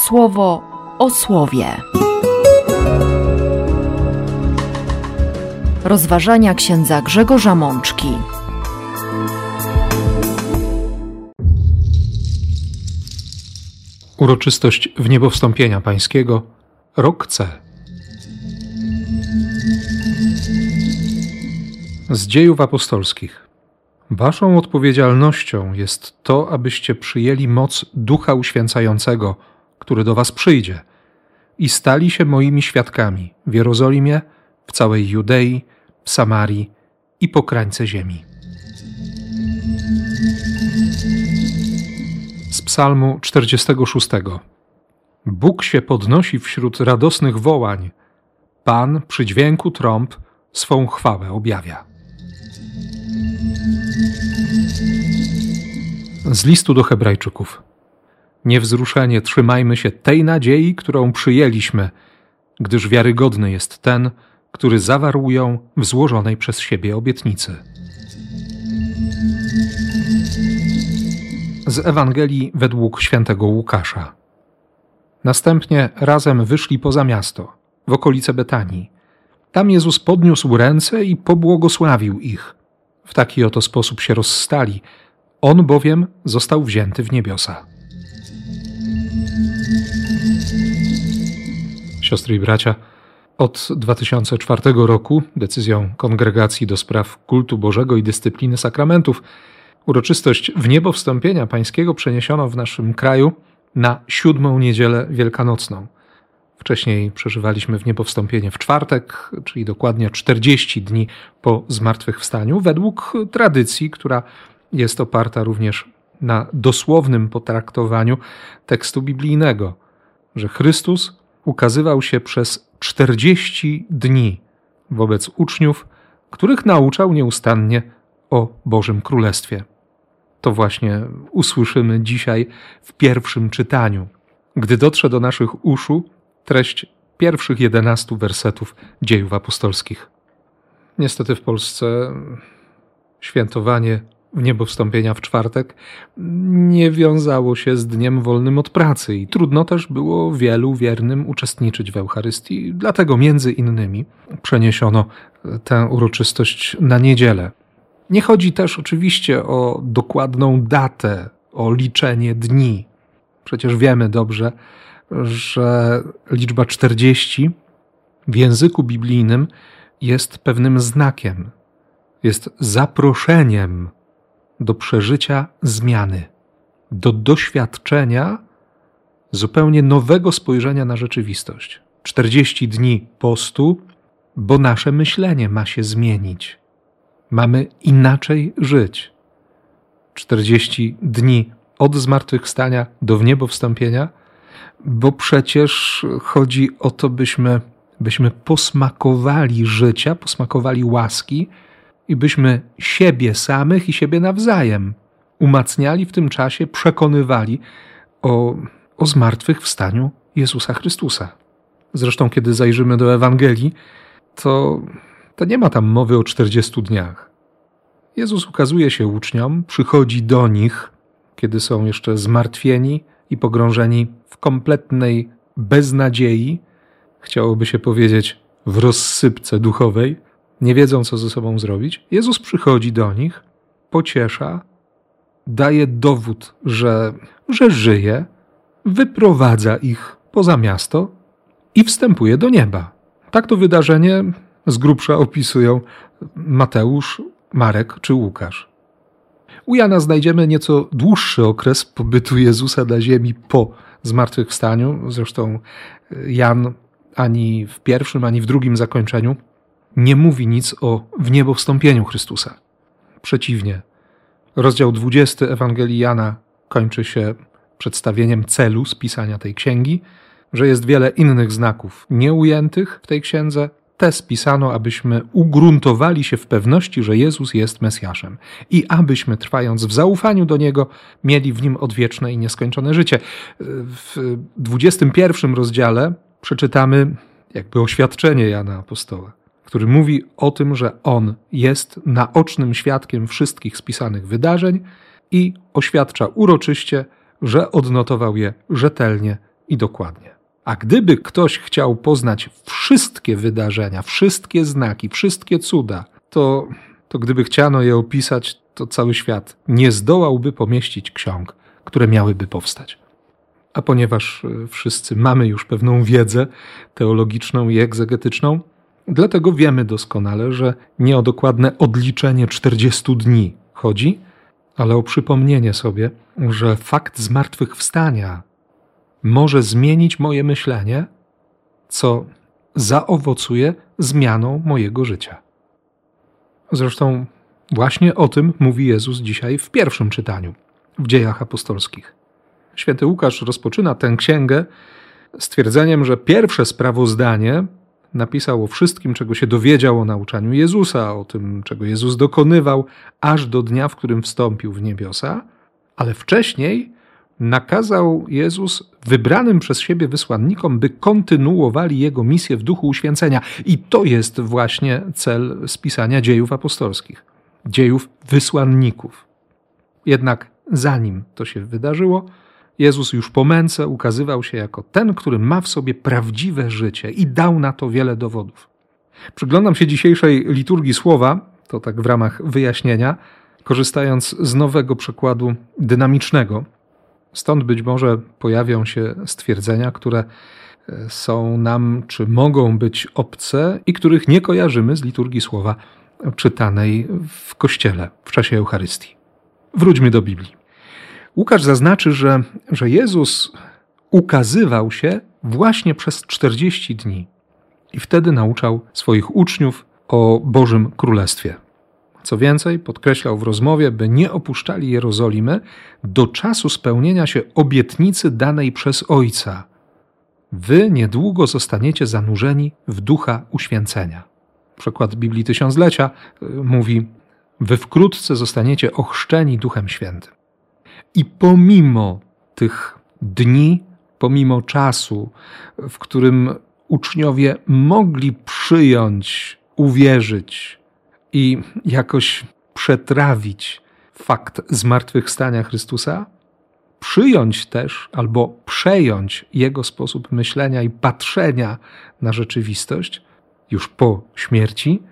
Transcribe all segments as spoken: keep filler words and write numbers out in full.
Słowo o słowie. Rozważania księdza Grzegorza Mączki. Uroczystość Wniebowstąpienia Pańskiego, rok C. Z Dziejów Apostolskich. Waszą odpowiedzialnością jest to, abyście przyjęli moc Ducha Uświęcającego, który do was przyjdzie, i stali się moimi świadkami w Jerozolimie, w całej Judei, w Samarii i po krańce ziemi. Z Psalmu czterdziestego szóstego. Bóg się podnosi wśród radosnych wołań, Pan przy dźwięku trąb swą chwałę objawia. Z Listu do Hebrajczyków. Niewzruszenie trzymajmy się tej nadziei, którą przyjęliśmy, gdyż wiarygodny jest ten, który zawarł ją w złożonej przez siebie obietnicy. Z Ewangelii według Świętego Łukasza. Następnie razem wyszli poza miasto, w okolice Betanii. Tam Jezus podniósł ręce i pobłogosławił ich. W taki oto sposób się rozstali. On bowiem został wzięty w niebiosa. Siostry i bracia, od dwa tysiące czwartego roku decyzją Kongregacji do Spraw Kultu Bożego i Dyscypliny Sakramentów uroczystość Wniebowstąpienia Pańskiego przeniesiono w naszym kraju na siódmą niedzielę wielkanocną. Wcześniej przeżywaliśmy Wniebowstąpienie w czwartek, czyli dokładnie czterdzieści dni po zmartwychwstaniu, według tradycji, która jest oparta również na dosłownym potraktowaniu tekstu biblijnego, że Chrystus ukazywał się przez czterdzieści dni wobec uczniów, których nauczał nieustannie o Bożym Królestwie. To właśnie usłyszymy dzisiaj w pierwszym czytaniu, gdy dotrze do naszych uszu treść pierwszych jedenastu wersetów Dziejów Apostolskich. Niestety w Polsce świętowanie Wniebowstąpienia w czwartek nie wiązało się z dniem wolnym od pracy i trudno też było wielu wiernym uczestniczyć w Eucharystii, dlatego między innymi przeniesiono tę uroczystość na niedzielę. Nie chodzi też oczywiście o dokładną datę, o liczenie dni. Przecież wiemy dobrze, że liczba czterdzieści w języku biblijnym jest pewnym znakiem, jest zaproszeniem do przeżycia zmiany, do doświadczenia zupełnie nowego spojrzenia na rzeczywistość. czterdzieści dni postu, bo nasze myślenie ma się zmienić. Mamy inaczej żyć. czterdzieści dni od zmartwychwstania do wniebowstąpienia, bo przecież chodzi o to, byśmy, byśmy posmakowali życia, posmakowali łaski, i byśmy siebie samych i siebie nawzajem umacniali w tym czasie, przekonywali o, o zmartwychwstaniu Jezusa Chrystusa. Zresztą, kiedy zajrzymy do Ewangelii, to, to nie ma tam mowy o czterdziestu dniach. Jezus ukazuje się uczniom, przychodzi do nich, kiedy są jeszcze zmartwieni i pogrążeni w kompletnej beznadziei, chciałoby się powiedzieć w rozsypce duchowej, nie wiedzą, co ze sobą zrobić. Jezus przychodzi do nich, pociesza, daje dowód, że, że żyje, wyprowadza ich poza miasto i wstępuje do nieba. Tak to wydarzenie z grubsza opisują Mateusz, Marek czy Łukasz. U Jana znajdziemy nieco dłuższy okres pobytu Jezusa na ziemi po zmartwychwstaniu. Zresztą Jan ani w pierwszym, ani w drugim zakończeniu nie mówi nic o wniebowstąpieniu Chrystusa. Przeciwnie, rozdział dwudziesty Ewangelii Jana kończy się przedstawieniem celu spisania tej księgi, że jest wiele innych znaków nieujętych w tej księdze. Te spisano, abyśmy ugruntowali się w pewności, że Jezus jest Mesjaszem i abyśmy, trwając w zaufaniu do Niego, mieli w Nim odwieczne i nieskończone życie. W dwudziestym pierwszym rozdziale przeczytamy jakby oświadczenie Jana Apostoła, który mówi o tym, że on jest naocznym świadkiem wszystkich spisanych wydarzeń i oświadcza uroczyście, że odnotował je rzetelnie i dokładnie. A gdyby ktoś chciał poznać wszystkie wydarzenia, wszystkie znaki, wszystkie cuda, to, to gdyby chciano je opisać, to cały świat nie zdołałby pomieścić ksiąg, które miałyby powstać. A ponieważ wszyscy mamy już pewną wiedzę teologiczną i egzegetyczną, dlatego wiemy doskonale, że nie o dokładne odliczenie czterdziestu dni chodzi, ale o przypomnienie sobie, że fakt zmartwychwstania może zmienić moje myślenie, co zaowocuje zmianą mojego życia. Zresztą właśnie o tym mówi Jezus dzisiaj w pierwszym czytaniu, w Dziejach Apostolskich. Święty Łukasz rozpoczyna tę księgę stwierdzeniem, że pierwsze sprawozdanie napisał o wszystkim, czego się dowiedział o nauczaniu Jezusa, o tym, czego Jezus dokonywał, aż do dnia, w którym wstąpił w niebiosa, ale wcześniej nakazał Jezus wybranym przez siebie wysłannikom, by kontynuowali Jego misję w duchu uświęcenia. I to jest właśnie cel spisania dziejów apostolskich, dziejów wysłanników. Jednak zanim to się wydarzyło, Jezus już po męce ukazywał się jako ten, który ma w sobie prawdziwe życie i dał na to wiele dowodów. Przyglądam się dzisiejszej liturgii słowa, to tak w ramach wyjaśnienia, korzystając z nowego przekładu dynamicznego. Stąd być może pojawią się stwierdzenia, które są nam czy mogą być obce i których nie kojarzymy z liturgii słowa czytanej w Kościele w czasie Eucharystii. Wróćmy do Biblii. Łukasz zaznaczy, że, że Jezus ukazywał się właśnie przez czterdzieści dni i wtedy nauczał swoich uczniów o Bożym Królestwie. Co więcej, podkreślał w rozmowie, by nie opuszczali Jerozolimy do czasu spełnienia się obietnicy danej przez Ojca. Wy niedługo zostaniecie zanurzeni w ducha uświęcenia. Przykład Biblii Tysiąclecia mówi: wy wkrótce zostaniecie ochrzczeni Duchem Świętym. I pomimo tych dni, pomimo czasu, w którym uczniowie mogli przyjąć, uwierzyć i jakoś przetrawić fakt zmartwychwstania Chrystusa, przyjąć też albo przejąć Jego sposób myślenia i patrzenia na rzeczywistość już po śmierci,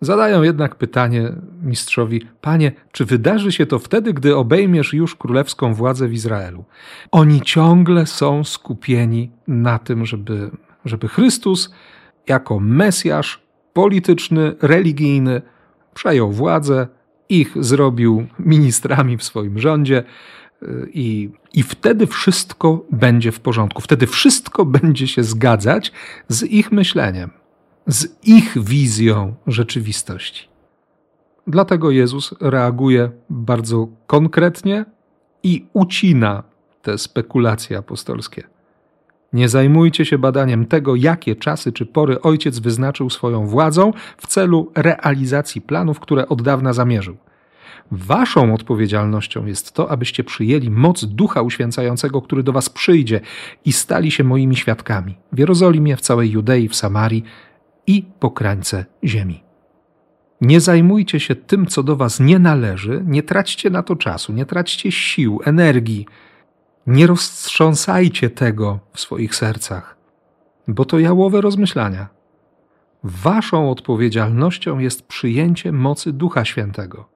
zadają jednak pytanie mistrzowi: Panie, czy wydarzy się to wtedy, gdy obejmiesz już królewską władzę w Izraelu? Oni ciągle są skupieni na tym, żeby, żeby Chrystus jako Mesjasz polityczny, religijny przejął władzę, ich zrobił ministrami w swoim rządzie i, i wtedy wszystko będzie w porządku. Wtedy wszystko będzie się zgadzać z ich myśleniem, z ich wizją rzeczywistości. Dlatego Jezus reaguje bardzo konkretnie i ucina te spekulacje apostolskie. Nie zajmujcie się badaniem tego, jakie czasy czy pory Ojciec wyznaczył swoją władzą w celu realizacji planów, które od dawna zamierzył. Waszą odpowiedzialnością jest to, abyście przyjęli moc Ducha Uświęcającego, który do was przyjdzie i stali się moimi świadkami w Jerozolimie, w całej Judei, w Samarii i po krańce ziemi. Nie zajmujcie się tym, co do was nie należy, nie traćcie na to czasu, nie traćcie sił, energii, nie roztrząsajcie tego w swoich sercach, bo to jałowe rozmyślania. Waszą odpowiedzialnością jest przyjęcie mocy Ducha Świętego.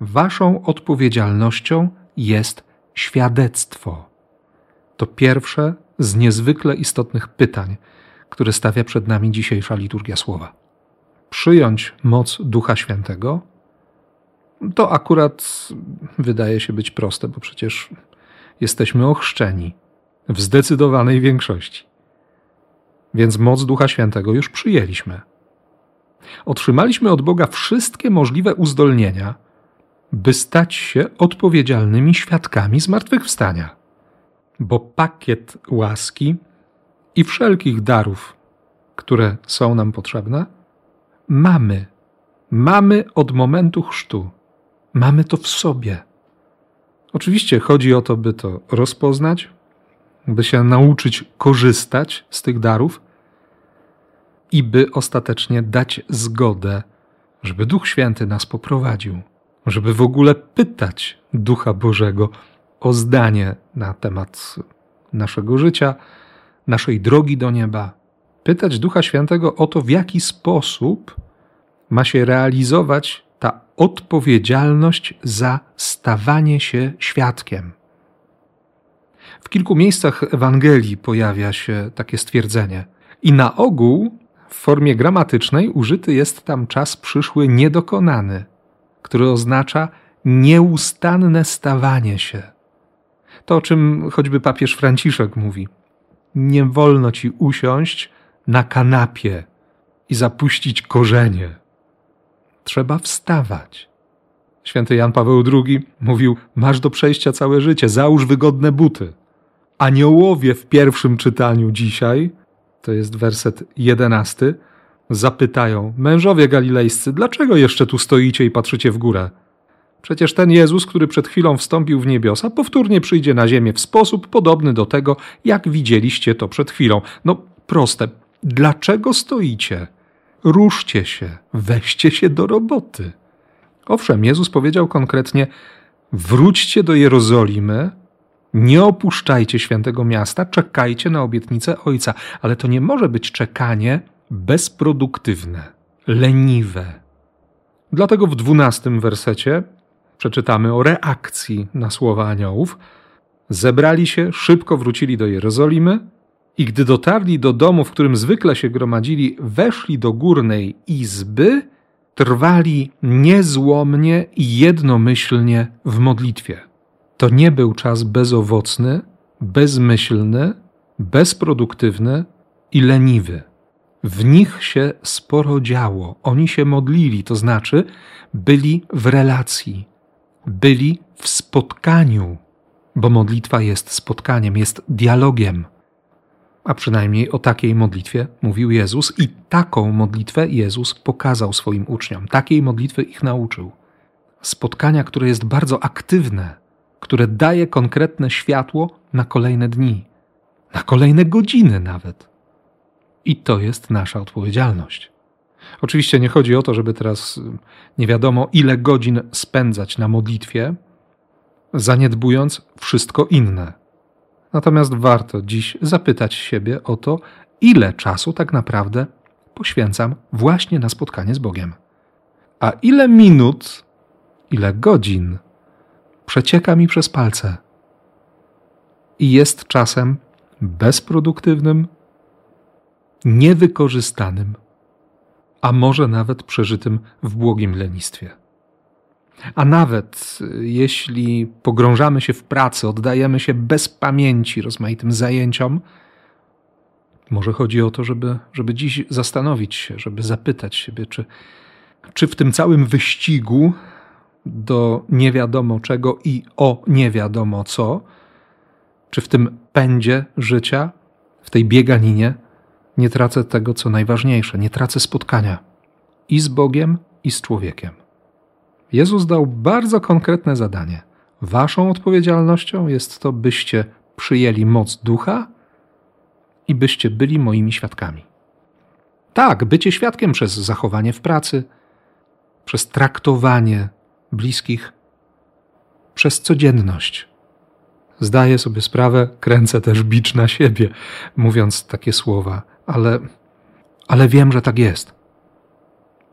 Waszą odpowiedzialnością jest świadectwo. To pierwsze z niezwykle istotnych pytań, które stawia przed nami dzisiejsza liturgia słowa. Przyjąć moc Ducha Świętego to akurat wydaje się być proste, bo przecież jesteśmy ochrzczeni w zdecydowanej większości. Więc moc Ducha Świętego już przyjęliśmy. Otrzymaliśmy od Boga wszystkie możliwe uzdolnienia, by stać się odpowiedzialnymi świadkami zmartwychwstania. Bo pakiet łaski i wszelkich darów, które są nam potrzebne, mamy. Mamy od momentu chrztu. Mamy to w sobie. Oczywiście chodzi o to, by to rozpoznać, by się nauczyć korzystać z tych darów i by ostatecznie dać zgodę, żeby Duch Święty nas poprowadził, żeby w ogóle pytać Ducha Bożego o zdanie na temat naszego życia, naszej drogi do nieba, pytać Ducha Świętego o to, w jaki sposób ma się realizować ta odpowiedzialność za stawanie się świadkiem. W kilku miejscach Ewangelii pojawia się takie stwierdzenie i na ogół w formie gramatycznej użyty jest tam czas przyszły niedokonany, który oznacza nieustanne stawanie się. To, o czym choćby papież Franciszek mówi. Nie wolno ci usiąść na kanapie i zapuścić korzenie. Trzeba wstawać. Święty Jan Paweł drugi mówił, masz do przejścia całe życie, załóż wygodne buty. Aniołowie w pierwszym czytaniu dzisiaj, to jest werset jedenasty, zapytają, mężowie galilejscy, dlaczego jeszcze tu stoicie i patrzycie w górę? Przecież ten Jezus, który przed chwilą wstąpił w niebiosa, powtórnie przyjdzie na ziemię w sposób podobny do tego, jak widzieliście to przed chwilą. No proste, dlaczego stoicie? Ruszcie się, weźcie się do roboty. Owszem, Jezus powiedział konkretnie, wróćcie do Jerozolimy, nie opuszczajcie świętego miasta, czekajcie na obietnicę Ojca. Ale to nie może być czekanie bezproduktywne, leniwe. Dlatego w dwunastym wersecie przeczytamy o reakcji na słowa aniołów. Zebrali się, szybko wrócili do Jerozolimy i gdy dotarli do domu, w którym zwykle się gromadzili, weszli do górnej izby, trwali niezłomnie i jednomyślnie w modlitwie. To nie był czas bezowocny, bezmyślny, bezproduktywny i leniwy. W nich się sporo działo. Oni się modlili, to znaczy byli w relacji, byli w spotkaniu, bo modlitwa jest spotkaniem, jest dialogiem. A przynajmniej o takiej modlitwie mówił Jezus i taką modlitwę Jezus pokazał swoim uczniom. Takiej modlitwy ich nauczył. Spotkania, które jest bardzo aktywne, które daje konkretne światło na kolejne dni, na kolejne godziny nawet. I to jest nasza odpowiedzialność. Oczywiście nie chodzi o to, żeby teraz nie wiadomo ile godzin spędzać na modlitwie, zaniedbując wszystko inne. Natomiast warto dziś zapytać siebie o to, ile czasu tak naprawdę poświęcam właśnie na spotkanie z Bogiem. A ile minut, ile godzin przecieka mi przez palce i jest czasem bezproduktywnym, niewykorzystanym, a może nawet przeżytym w błogim lenistwie. A nawet jeśli pogrążamy się w pracy, oddajemy się bez pamięci rozmaitym zajęciom, może chodzi o to, żeby, żeby dziś zastanowić się, żeby zapytać siebie, czy, czy w tym całym wyścigu do nie wiadomo czego i o nie wiadomo co, czy w tym pędzie życia, w tej bieganinie, nie tracę tego, co najważniejsze, nie tracę spotkania i z Bogiem, i z człowiekiem. Jezus dał bardzo konkretne zadanie. Waszą odpowiedzialnością jest to, byście przyjęli moc Ducha i byście byli moimi świadkami. Tak, bycie świadkiem przez zachowanie w pracy, przez traktowanie bliskich, przez codzienność. Zdaję sobie sprawę, kręcę też bicz na siebie, mówiąc takie słowa, ale, ale wiem, że tak jest.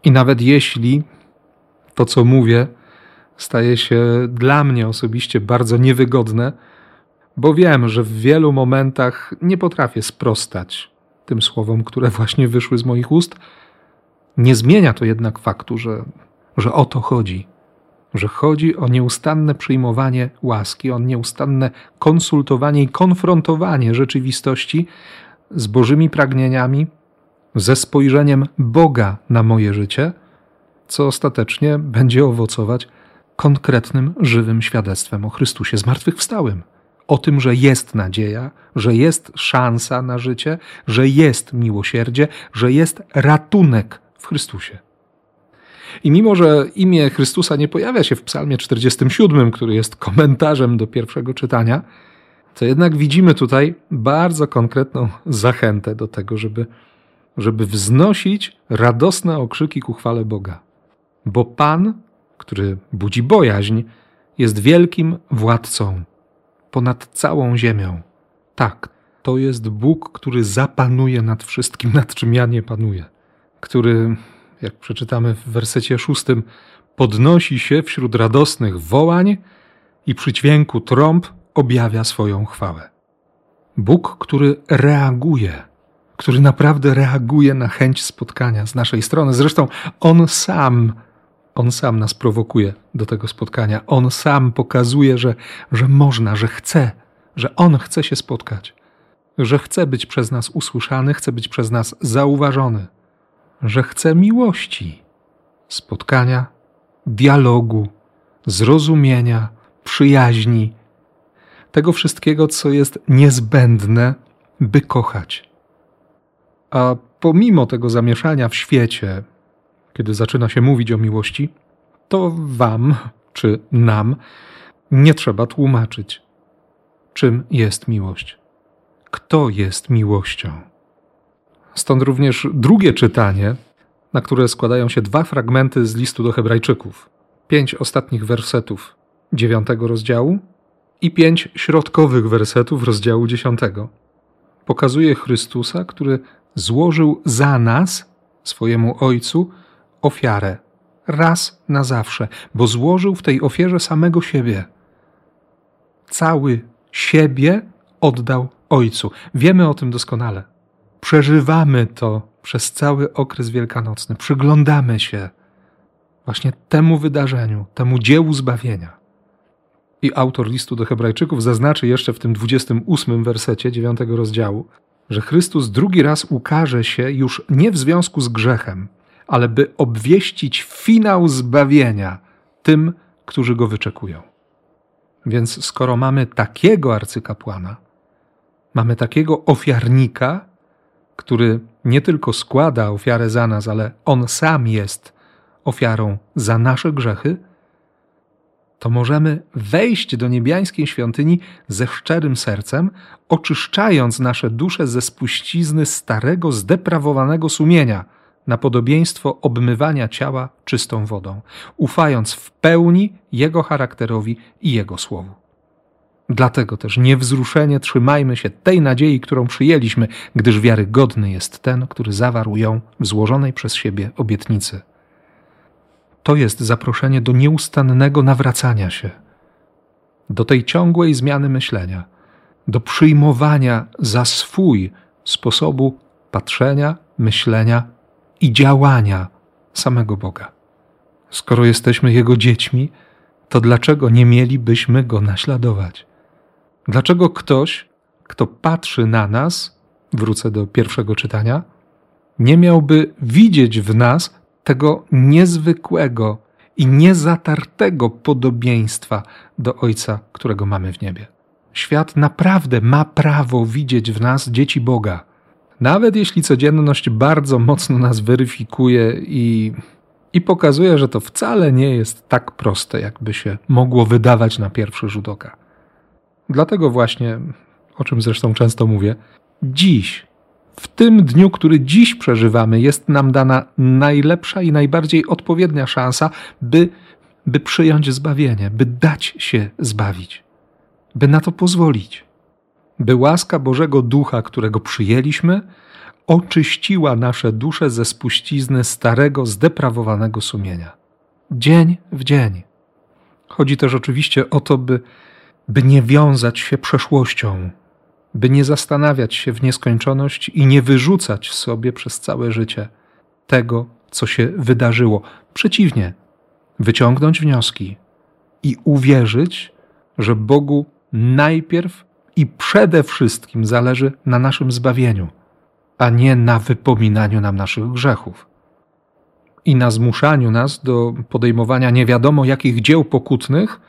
I nawet jeśli to, co mówię, staje się dla mnie osobiście bardzo niewygodne, bo wiem, że w wielu momentach nie potrafię sprostać tym słowom, które właśnie wyszły z moich ust, nie zmienia to jednak faktu, że, że o to chodzi. Że chodzi o nieustanne przyjmowanie łaski, o nieustanne konsultowanie i konfrontowanie rzeczywistości z Bożymi pragnieniami, ze spojrzeniem Boga na moje życie, co ostatecznie będzie owocować konkretnym, żywym świadectwem o Chrystusie zmartwychwstałym. O tym, że jest nadzieja, że jest szansa na życie, że jest miłosierdzie, że jest ratunek w Chrystusie. I mimo, że imię Chrystusa nie pojawia się w Psalmie czterdziestym siódmym, który jest komentarzem do pierwszego czytania, to jednak widzimy tutaj bardzo konkretną zachętę do tego, żeby, żeby wznosić radosne okrzyki ku chwale Boga. Bo Pan, który budzi bojaźń, jest wielkim władcą ponad całą ziemią. Tak, to jest Bóg, który zapanuje nad wszystkim, nad czym ja nie panuję, który, jak przeczytamy w wersecie szóstym, podnosi się wśród radosnych wołań i przy dźwięku trąb objawia swoją chwałę. Bóg, który reaguje, który naprawdę reaguje na chęć spotkania z naszej strony. Zresztą On sam, On sam nas prowokuje do tego spotkania. On sam pokazuje, że, że można, że chce, że On chce się spotkać, że chce być przez nas usłyszany, chce być przez nas zauważony, że chce miłości, spotkania, dialogu, zrozumienia, przyjaźni, tego wszystkiego, co jest niezbędne, by kochać. A pomimo tego zamieszania w świecie, kiedy zaczyna się mówić o miłości, to wam czy nam nie trzeba tłumaczyć, czym jest miłość, kto jest miłością. Stąd również drugie czytanie, na które składają się dwa fragmenty z listu do Hebrajczyków. Pięć ostatnich wersetów dziewiątego rozdziału i pięć środkowych wersetów rozdziału dziesiątego. Pokazuje Chrystusa, który złożył za nas, swojemu Ojcu, ofiarę. Raz na zawsze, bo złożył w tej ofierze samego siebie. Cały siebie oddał Ojcu. Wiemy o tym doskonale. Przeżywamy to przez cały okres wielkanocny. Przyglądamy się właśnie temu wydarzeniu, temu dziełu zbawienia. I autor listu do Hebrajczyków zaznaczy jeszcze w tym dwudziestym ósmym wersecie dziewiątego rozdziału, że Chrystus drugi raz ukaże się już nie w związku z grzechem, ale by obwieścić finał zbawienia tym, którzy go wyczekują. Więc skoro mamy takiego arcykapłana, mamy takiego ofiarnika, który nie tylko składa ofiarę za nas, ale on sam jest ofiarą za nasze grzechy, to możemy wejść do niebiańskiej świątyni ze szczerym sercem, oczyszczając nasze dusze ze spuścizny starego, zdeprawowanego sumienia na podobieństwo obmywania ciała czystą wodą, ufając w pełni Jego charakterowi i Jego słowu. Dlatego też niewzruszenie trzymajmy się tej nadziei, którą przyjęliśmy, gdyż wiarygodny jest ten, który zawarł ją w złożonej przez siebie obietnicy. To jest zaproszenie do nieustannego nawracania się, do tej ciągłej zmiany myślenia, do przyjmowania za swój sposobu patrzenia, myślenia i działania samego Boga. Skoro jesteśmy Jego dziećmi, to dlaczego nie mielibyśmy Go naśladować? Dlaczego ktoś, kto patrzy na nas, wrócę do pierwszego czytania, nie miałby widzieć w nas tego niezwykłego i niezatartego podobieństwa do Ojca, którego mamy w niebie? Świat naprawdę ma prawo widzieć w nas dzieci Boga, nawet jeśli codzienność bardzo mocno nas weryfikuje i, i pokazuje, że to wcale nie jest tak proste, jakby się mogło wydawać na pierwszy rzut oka. Dlatego właśnie, o czym zresztą często mówię, dziś, w tym dniu, który dziś przeżywamy, jest nam dana najlepsza i najbardziej odpowiednia szansa, by, by przyjąć zbawienie, by dać się zbawić, by na to pozwolić, by łaska Bożego Ducha, którego przyjęliśmy, oczyściła nasze dusze ze spuścizny starego, zdeprawowanego sumienia. Dzień w dzień. Chodzi też oczywiście o to, by, by nie wiązać się przeszłością, by nie zastanawiać się w nieskończoność i nie wyrzucać sobie przez całe życie tego, co się wydarzyło. Przeciwnie, wyciągnąć wnioski i uwierzyć, że Bogu najpierw i przede wszystkim zależy na naszym zbawieniu, a nie na wypominaniu nam naszych grzechów i na zmuszaniu nas do podejmowania nie wiadomo jakich dzieł pokutnych,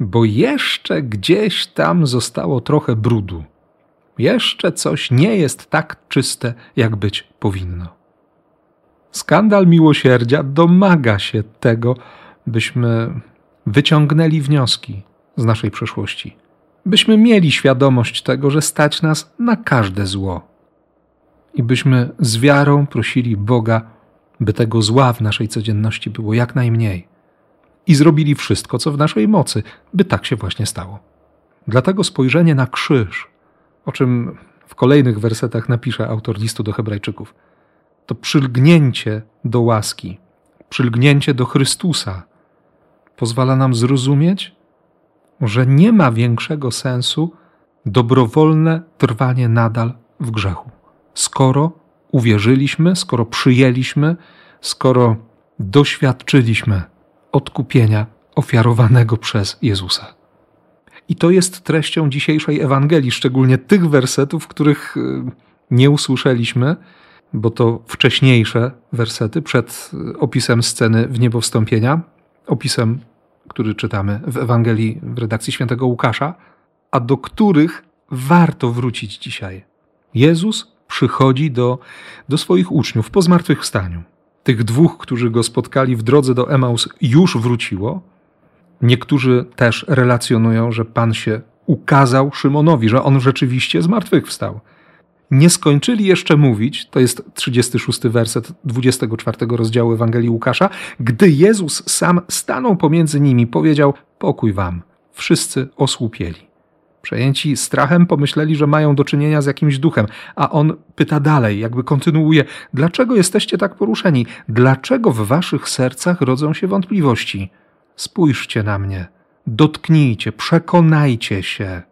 bo jeszcze gdzieś tam zostało trochę brudu. Jeszcze coś nie jest tak czyste, jak być powinno. Skandal miłosierdzia domaga się tego, byśmy wyciągnęli wnioski z naszej przeszłości. Byśmy mieli świadomość tego, że stać nas na każde zło. I byśmy z wiarą prosili Boga, by tego zła w naszej codzienności było jak najmniej. I zrobili wszystko, co w naszej mocy, by tak się właśnie stało. Dlatego spojrzenie na krzyż, o czym w kolejnych wersetach napisze autor listu do Hebrajczyków. To przylgnięcie do łaski, przylgnięcie do Chrystusa pozwala nam zrozumieć, że nie ma większego sensu dobrowolne trwanie nadal w grzechu. Skoro uwierzyliśmy, skoro przyjęliśmy, skoro doświadczyliśmy odkupienia ofiarowanego przez Jezusa. I to jest treścią dzisiejszej Ewangelii, szczególnie tych wersetów, których nie usłyszeliśmy, bo to wcześniejsze wersety przed opisem sceny wniebowstąpienia, opisem, który czytamy w Ewangelii w redakcji Świętego Łukasza, a do których warto wrócić dzisiaj. Jezus przychodzi do, do swoich uczniów po zmartwychwstaniu. Tych dwóch, którzy go spotkali w drodze do Emaus, już wróciło. Niektórzy też relacjonują, że Pan się ukazał Szymonowi, że on rzeczywiście zmartwychwstał. Nie skończyli jeszcze mówić, to jest trzydziesty szósty werset dwudziestego czwartego rozdziału Ewangelii Łukasza, gdy Jezus sam stanął pomiędzy nimi, powiedział: pokój wam, wszyscy osłupieli. Przejęci strachem pomyśleli, że mają do czynienia z jakimś duchem, a on pyta dalej, jakby kontynuuje: dlaczego jesteście tak poruszeni? Dlaczego w waszych sercach rodzą się wątpliwości? Spójrzcie na mnie, dotknijcie, przekonajcie się.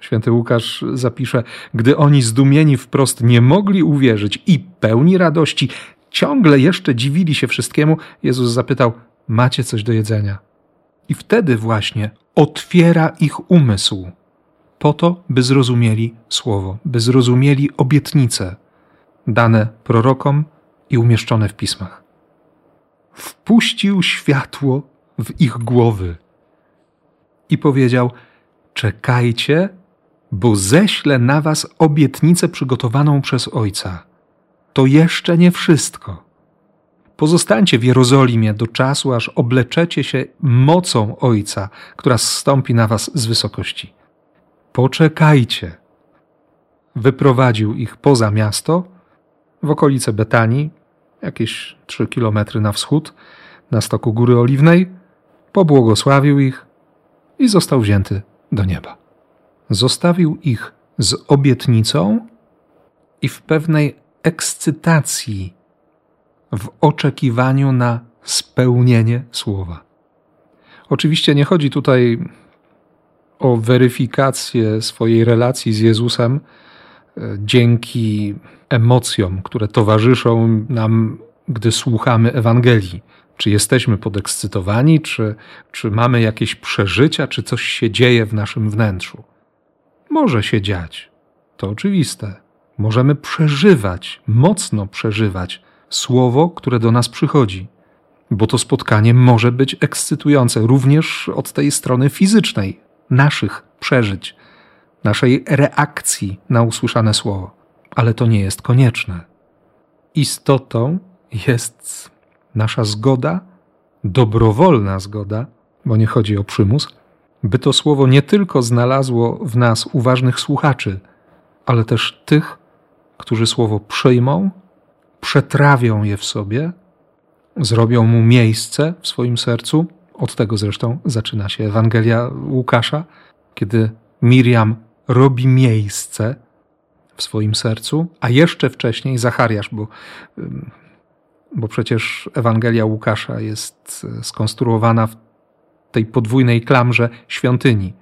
Święty Łukasz zapisze, gdy oni zdumieni wprost nie mogli uwierzyć i pełni radości ciągle jeszcze dziwili się wszystkiemu, Jezus zapytał: macie coś do jedzenia? I wtedy właśnie otwiera ich umysł po to, by zrozumieli słowo, by zrozumieli obietnice dane prorokom i umieszczone w pismach. Wpuścił światło w ich głowy i powiedział: czekajcie, bo ześlę na was obietnicę przygotowaną przez Ojca. To jeszcze nie wszystko. Pozostańcie w Jerozolimie do czasu, aż obleczecie się mocą Ojca, która zstąpi na was z wysokości. Poczekajcie. Wyprowadził ich poza miasto, w okolice Betanii, jakieś trzy kilometry na wschód, na stoku Góry Oliwnej, pobłogosławił ich i został wzięty do nieba. Zostawił ich z obietnicą i w pewnej ekscytacji, w oczekiwaniu na spełnienie słowa. Oczywiście nie chodzi tutaj o weryfikację swojej relacji z Jezusem dzięki emocjom, które towarzyszą nam, gdy słuchamy Ewangelii. Czy jesteśmy podekscytowani, czy, czy mamy jakieś przeżycia, czy coś się dzieje w naszym wnętrzu. Może się dziać, to oczywiste. Możemy przeżywać, mocno przeżywać słowo, które do nas przychodzi, bo to spotkanie może być ekscytujące również od tej strony fizycznej, naszych przeżyć, naszej reakcji na usłyszane słowo. Ale to nie jest konieczne. Istotą jest nasza zgoda, dobrowolna zgoda, bo nie chodzi o przymus, by to słowo nie tylko znalazło w nas uważnych słuchaczy, ale też tych, którzy słowo przyjmą, przetrawią je w sobie, zrobią mu miejsce w swoim sercu. Od tego zresztą zaczyna się Ewangelia Łukasza, kiedy Miriam robi miejsce w swoim sercu, a jeszcze wcześniej Zachariasz, bo... bo przecież Ewangelia Łukasza jest skonstruowana w tej podwójnej klamrze świątyni.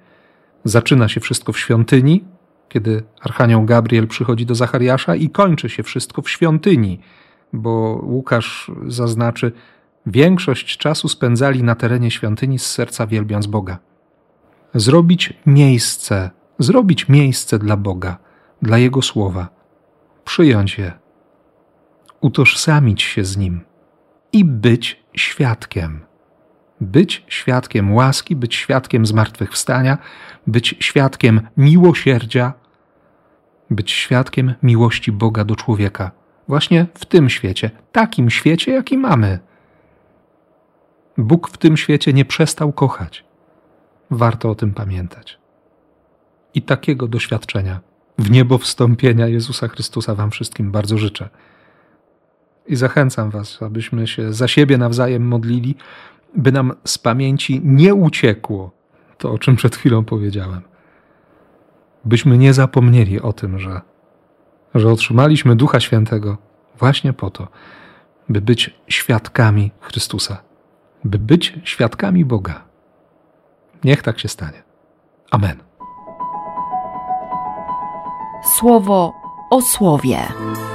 Zaczyna się wszystko w świątyni, kiedy archanioł Gabriel przychodzi do Zachariasza, i kończy się wszystko w świątyni, bo Łukasz zaznaczy: większość czasu spędzali na terenie świątyni, z serca wielbiąc Boga. Zrobić miejsce, zrobić miejsce dla Boga, dla Jego słowa, przyjąć je, utożsamić się z Nim i być świadkiem. Być świadkiem łaski, być świadkiem zmartwychwstania, być świadkiem miłosierdzia, być świadkiem miłości Boga do człowieka. Właśnie w tym świecie, takim świecie, jaki mamy. Bóg w tym świecie nie przestał kochać. Warto o tym pamiętać. I takiego doświadczenia wniebowstąpienia Jezusa Chrystusa wam wszystkim bardzo życzę. I zachęcam was, abyśmy się za siebie nawzajem modlili, by nam z pamięci nie uciekło to, o czym przed chwilą powiedziałem. Byśmy nie zapomnieli o tym, że że otrzymaliśmy Ducha Świętego właśnie po to, by być świadkami Chrystusa, by być świadkami Boga. Niech tak się stanie. Amen. Słowo o słowie.